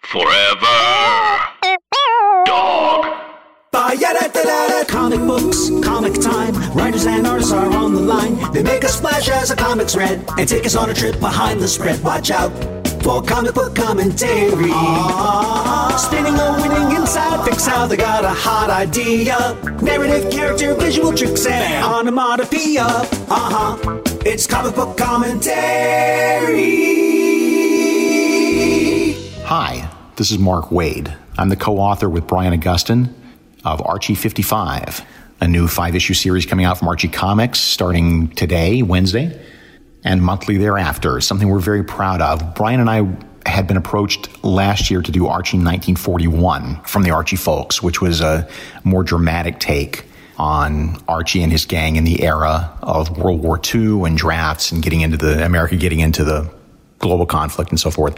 Forever Dog. Comic books, comic time. Writers and artists are on the line. They make a splash as a comic's read and take us on a trip behind the spread. Watch out for comic book commentary. Spinning a winning inside fix, how they got a hot idea. Narrative, character, visual tricks, and onomatopoeia. It's comic book commentary. Hi, this is Mark Wade. I'm the co-author with Brian Augustin of Archie 55, a new 5-issue series coming out from Archie Comics starting today, Wednesday, and monthly thereafter, something we're very proud of. Brian and I had been approached last year to do Archie 1941 from the Archie folks, which was a more dramatic take on Archie and his gang in the era of World War II and drafts and getting into the global conflict and so forth.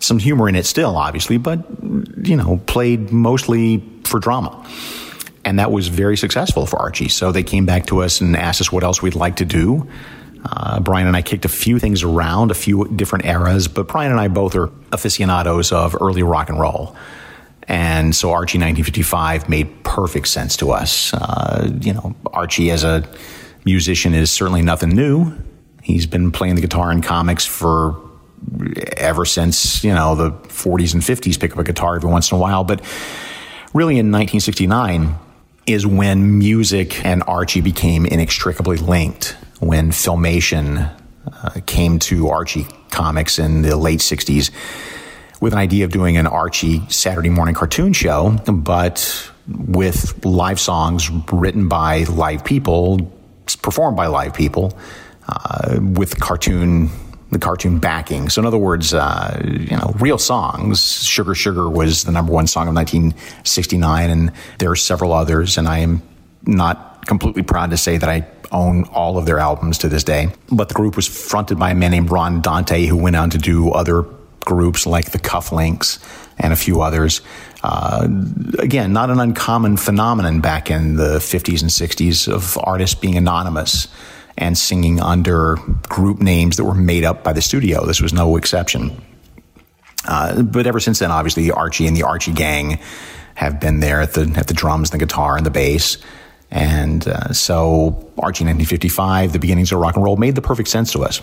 Some humor in it still, obviously, but, played mostly for drama. And that was very successful for Archie. So they came back to us and asked us what else we'd like to do. Brian and I kicked a few things around, a few different eras, but Brian and I both are aficionados of early rock and roll. And so Archie 1955 made perfect sense to us. Archie as a musician is certainly nothing new. He's been playing the guitar in comics for ever since, the 40s and 50s, pick up a guitar every once in a while. But really in 1969 is when music and Archie became inextricably linked, when Filmation came to Archie Comics in the late 60s with an idea of doing an Archie Saturday morning cartoon show, but with live songs written by live people, performed by live people, with the cartoon backing. So in other words, real songs. Sugar Sugar was the number one song of 1969, and there are several others, and I am not completely proud to say that I own all of their albums to this day. But the group was fronted by a man named Ron Dante, who went on to do other groups like the Cufflinks and a few others. Again, not an uncommon phenomenon back in the 50s and 60s of artists being anonymous and singing under group names that were made up by the studio. This was no exception. But ever since then, obviously, Archie and the Archie gang have been there at the drums, the guitar, and the bass. And so Archie 1955, the beginnings of rock and roll, made the perfect sense to us.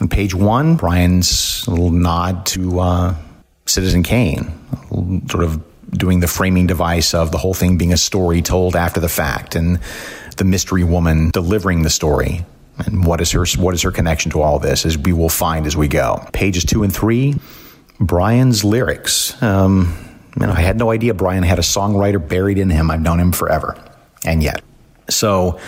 On page one, Brian's little nod to Citizen Kane, sort of doing the framing device of the whole thing being a story told after the fact, and the mystery woman delivering the story. And what is her connection to all this, as we will find as we go. Pages 2 and 3, Brian's lyrics. I had no idea Brian had a songwriter buried in him. I've known him forever. And yet. So,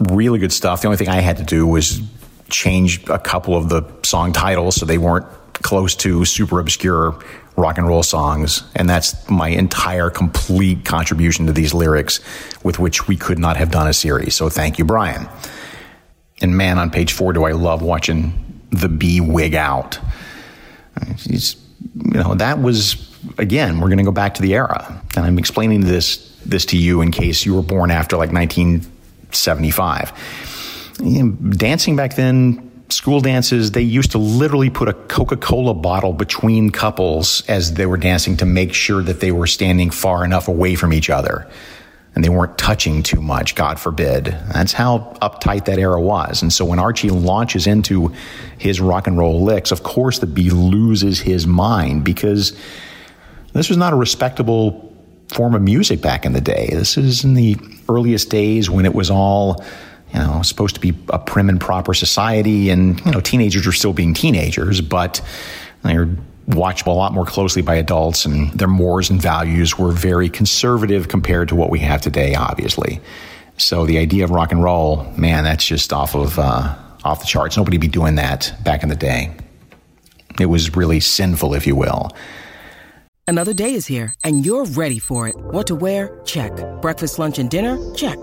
really good stuff. The only thing I had to do was change a couple of the song titles so they weren't close to super obscure rock and roll songs, and that's my entire complete contribution to these lyrics, with which we could not have done a series. So thank you, Brian. And man, on page 4, do I love watching the bee wig out. That was, again, we're going to go back to the era, and I'm explaining this to you in case you were born after like 1975. Dancing back then, school dances, they used to literally put a Coca-Cola bottle between couples as they were dancing to make sure that they were standing far enough away from each other and they weren't touching too much, God forbid. That's how uptight that era was. And so when Archie launches into his rock and roll licks, of course the bee loses his mind, because This was not a respectable form of music back in the day. This is in the earliest days when it was all, you know, supposed to be a prim and proper society, and, you know, teenagers were still being teenagers, but they're watched a lot more closely by adults, and their mores and values were very conservative compared to what we have today, obviously. So the idea of rock and roll, man, that's just off the charts. Nobody would be doing that back in the day. It was really sinful, if you will. Another day is here, and you're ready for it. What to wear? Check. Breakfast, lunch, and dinner? Check.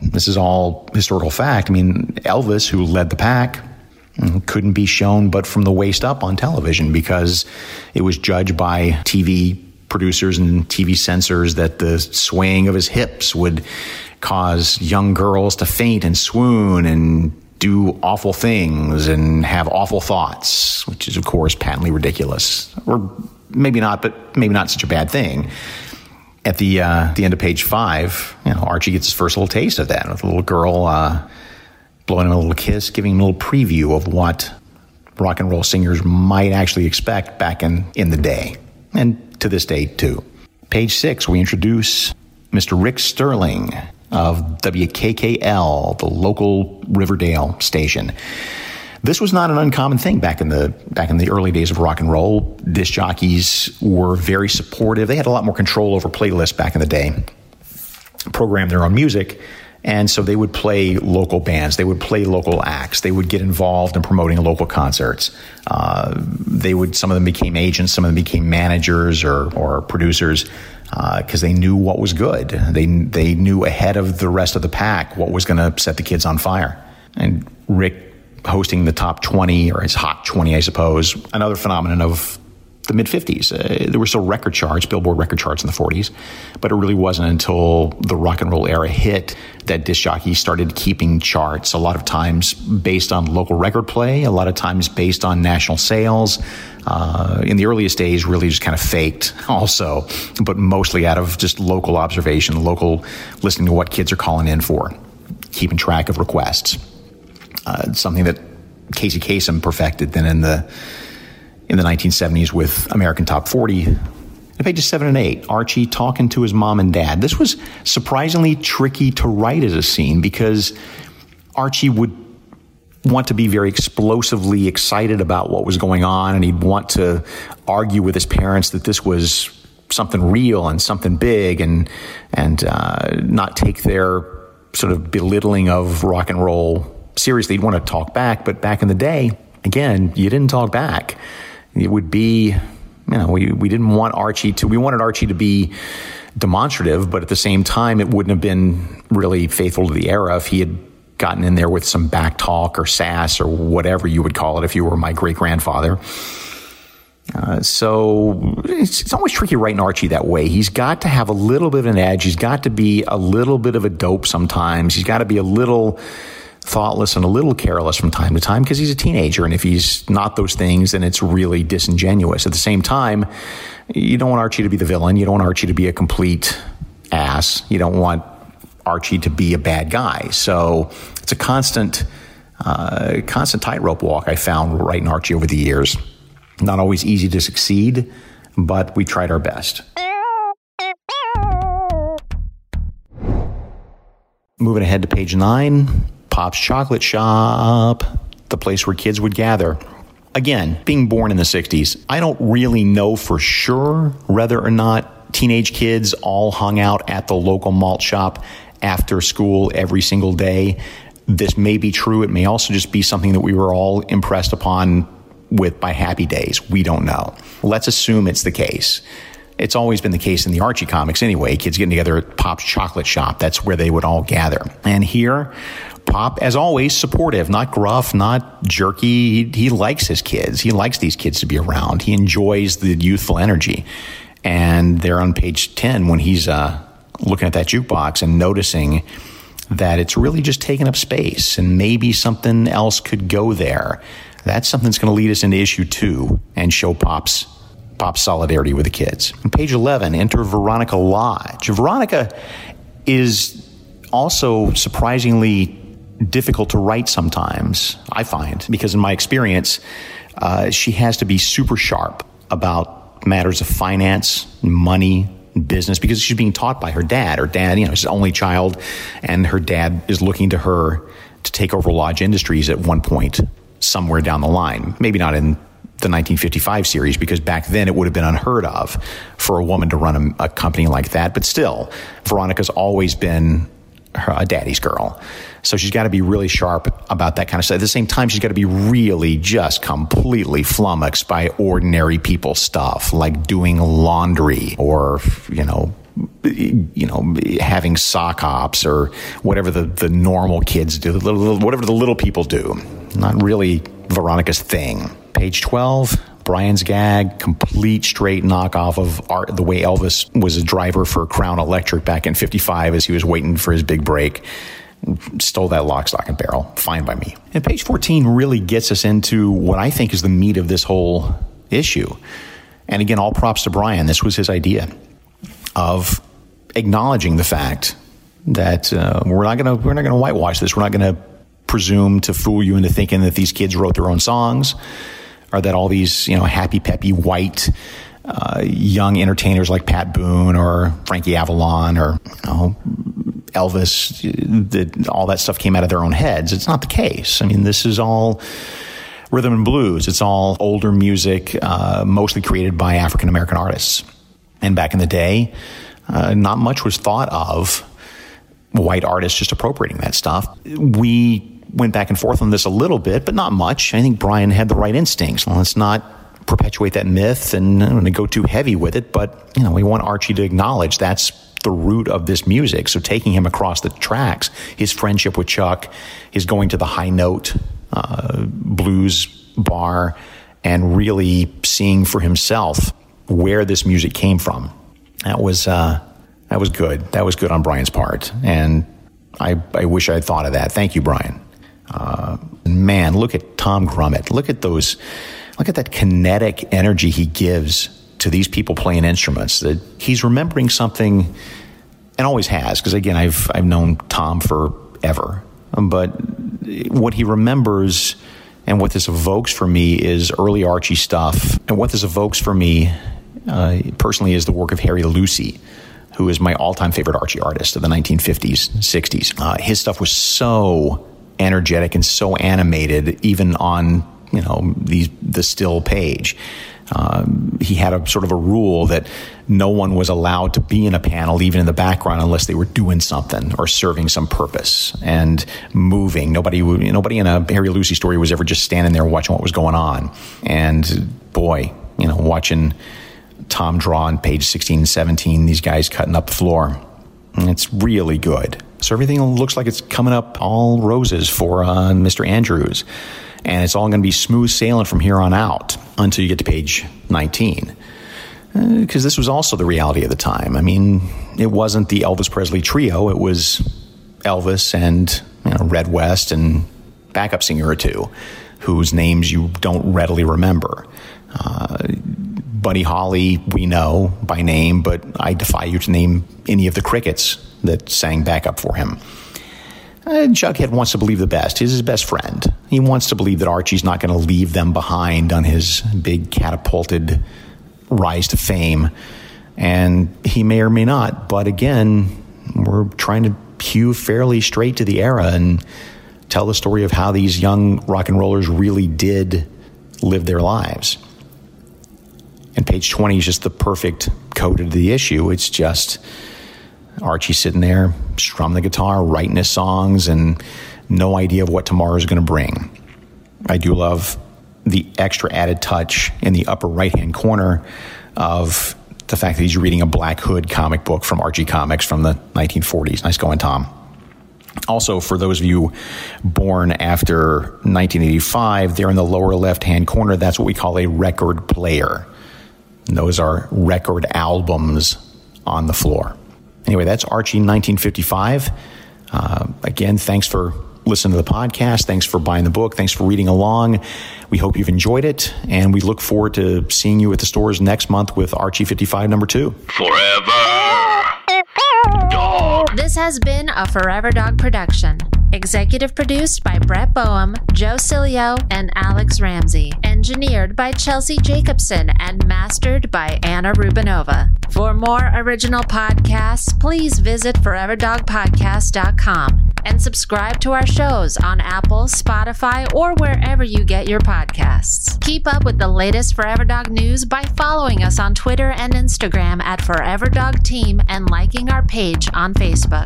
this is all historical fact. I mean, Elvis, who led the pack, couldn't be shown but from the waist up on television because it was judged by TV producers and TV censors that the swaying of his hips would cause young girls to faint and swoon and do awful things and have awful thoughts, which is, of course, patently ridiculous. Or maybe not, but maybe not such a bad thing. At the end of page 5, you know, Archie gets his first little taste of that, with a little girl blowing him a little kiss, giving him a little preview of what rock and roll singers might actually expect back in the day, and to this day, too. Page 6, we introduce Mr. Rick Sterling of WKKL, the local Riverdale station. This was not an uncommon thing back in the early days of rock and roll. Disc jockeys were very supportive. They had a lot more control over playlists back in the day, programmed their own music, and so they would play local bands. They would play local acts. They would get involved in promoting local concerts. Some of them became agents, some of them became managers or producers, because they knew what was good. They knew ahead of the rest of the pack what was going to set the kids on fire. And Rick hosting the top 20, or his hot 20, I suppose, another phenomenon of the mid-'50s. There were still record charts, Billboard record charts in the 40s, but it really wasn't until the rock and roll era hit that disc jockeys started keeping charts, a lot of times based on local record play, a lot of times based on national sales. In the earliest days, really just kind of faked also, but mostly out of just local observation, local listening to what kids are calling in for, keeping track of requests. Something that Casey Kasem perfected then in the 1970s with American Top 40. In pages 7 and 8, Archie talking to his mom and dad. This was surprisingly tricky to write as a scene because Archie would want to be very explosively excited about what was going on, and he'd want to argue with his parents that this was something real and something big, and not take their sort of belittling of rock and roll seriously. He'd want to talk back, but back in the day, again, you didn't talk back. It would be, you know, we didn't want Archie to, we wanted Archie to be demonstrative, but at the same time, it wouldn't have been really faithful to the era if he had gotten in there with some back talk or sass or whatever you would call it if you were my great-grandfather. So it's always tricky writing Archie that way. He's got to have a little bit of an edge. He's got to be a little bit of a dope sometimes. He's got to be a little thoughtless and a little careless from time to time because he's a teenager, and if he's not those things, then it's really disingenuous. At the same time, you don't want Archie to be the villain. You don't want Archie to be a complete ass. You don't want Archie to be a bad guy. So it's a constant tightrope walk I found writing Archie over the years. Not always easy to succeed, but we tried our best. Moving ahead to page 9, Pop's Chocolate Shop, the place where kids would gather. Again, being born in the 60s, I don't really know for sure whether or not teenage kids all hung out at the local malt shop after school every single day. This may be true. It may also just be something that we were all impressed upon with by Happy Days. We don't know. Let's assume it's the case. It's always been the case in the Archie comics anyway. Kids getting together at Pop's Chocolate Shop. That's where they would all gather. And here, Pop, as always, supportive, not gruff, not jerky. He likes his kids. He likes these kids to be around. He enjoys the youthful energy. And they're on page 10 when he's looking at that jukebox and noticing that it's really just taking up space and maybe something else could go there. That's something that's going to lead us into issue 2 and show Pop's solidarity with the kids. On page 11, enter Veronica Lodge. Veronica is also surprisingly difficult to write sometimes, I find, because in my experience, she has to be super sharp about matters of finance, money, business, because she's being taught by her dad. Her dad, is his only child, and her dad is looking to her to take over Lodge Industries at one point somewhere down the line. Maybe not in the 1955 series, because back then it would have been unheard of for a woman to run a company like that. But still, Veronica's always been a daddy's girl. So she's got to be really sharp about that kind of stuff. At the same time, she's got to be really just completely flummoxed by ordinary people stuff, like doing laundry or, having sock hops or whatever the normal kids do, whatever the little people do. Not really Veronica's thing. Page 12, Brian's gag, complete straight knockoff of art, the way Elvis was a driver for Crown Electric back in 55 as he was waiting for his big break. Stole that lock, stock, and barrel. Fine by me. And page 14 really gets us into what I think is the meat of this whole issue. And again, all props to Brian. This was his idea of acknowledging the fact that we're not going to whitewash this. We're not going to presume to fool you into thinking that these kids wrote their own songs, or that all these happy peppy white young entertainers like Pat Boone or Frankie Avalon or Elvis, that all that stuff came out of their own heads. It's not the case. I mean, this is all rhythm and blues. It's all older music, mostly created by African American artists. And back in the day, not much was thought of white artists just appropriating that stuff. We went back and forth on this a little bit, but not much. I think Brian had the right instincts. Well, let's not perpetuate that myth and I'm going to go too heavy with it, but we want Archie to acknowledge that's the root of this music. So taking him across the tracks, his friendship with Chuck, his going to the High Note blues bar, and really seeing for himself where this music came from. That was good. That was good on Brian's part. And I wish I'd thought of that. Thank you, Brian. Man, look at Tom Grummet. Look at that kinetic energy he gives to these people playing instruments. That he's remembering something, and always has, because again, I've known Tom forever. But what he remembers and what this evokes for me is early Archie stuff. And what this evokes for me personally is the work of Harry Lucy, who is my all-time favorite Archie artist of the 1950s, 60s. His stuff was so energetic and so animated, even on the still page. He had a sort of a rule that no one was allowed to be in a panel, even in the background, unless they were doing something or serving some purpose and moving. Nobody in a Harry Lucy story was ever just standing there watching what was going on. And boy, watching Tom draw on page 16 and 17, these guys cutting up the floor. And it's really good. So everything looks like it's coming up all roses for Mr. Andrews. And it's all going to be smooth sailing from here on out until you get to page 19. Because this was also the reality of the time. I mean, it wasn't the Elvis Presley trio. It was Elvis and Red West and backup singer or two whose names you don't readily remember. Buddy Holly, we know by name, but I defy you to name any of the Crickets that sang backup for him. Jughead wants to believe the best. He's his best friend. He wants to believe that Archie's not going to leave them behind on his big catapulted rise to fame. And he may or may not. But again, we're trying to hew fairly straight to the era and tell the story of how these young rock and rollers really did live their lives. And page 20 is just the perfect code to the issue. It's just Archie sitting there, strumming the guitar, writing his songs, and no idea of what tomorrow's going to bring. I do love the extra added touch in the upper right-hand corner of the fact that he's reading a Black Hood comic book from Archie Comics from the 1940s. Nice going, Tom. Also, for those of you born after 1985, there in the lower left-hand corner, that's what we call a record player. And those are record albums on the floor. Anyway, that's Archie 1955. Again, thanks for listening to the podcast. Thanks for buying the book. Thanks for reading along. We hope you've enjoyed it, and we look forward to seeing you at the stores next month with Archie 55 number 2. Forever Dog. This has been a Forever Dog production. Executive produced by Brett Boehm, Joe Cilio, and Alex Ramsey. Engineered by Chelsea Jacobson and mastered by Anna Rubinova. For more original podcasts, please visit foreverdogpodcast.com and subscribe to our shows on Apple, Spotify, or wherever you get your podcasts. Keep up with the latest Forever Dog news by following us on Twitter and Instagram at Forever Dog Team and liking our page on Facebook.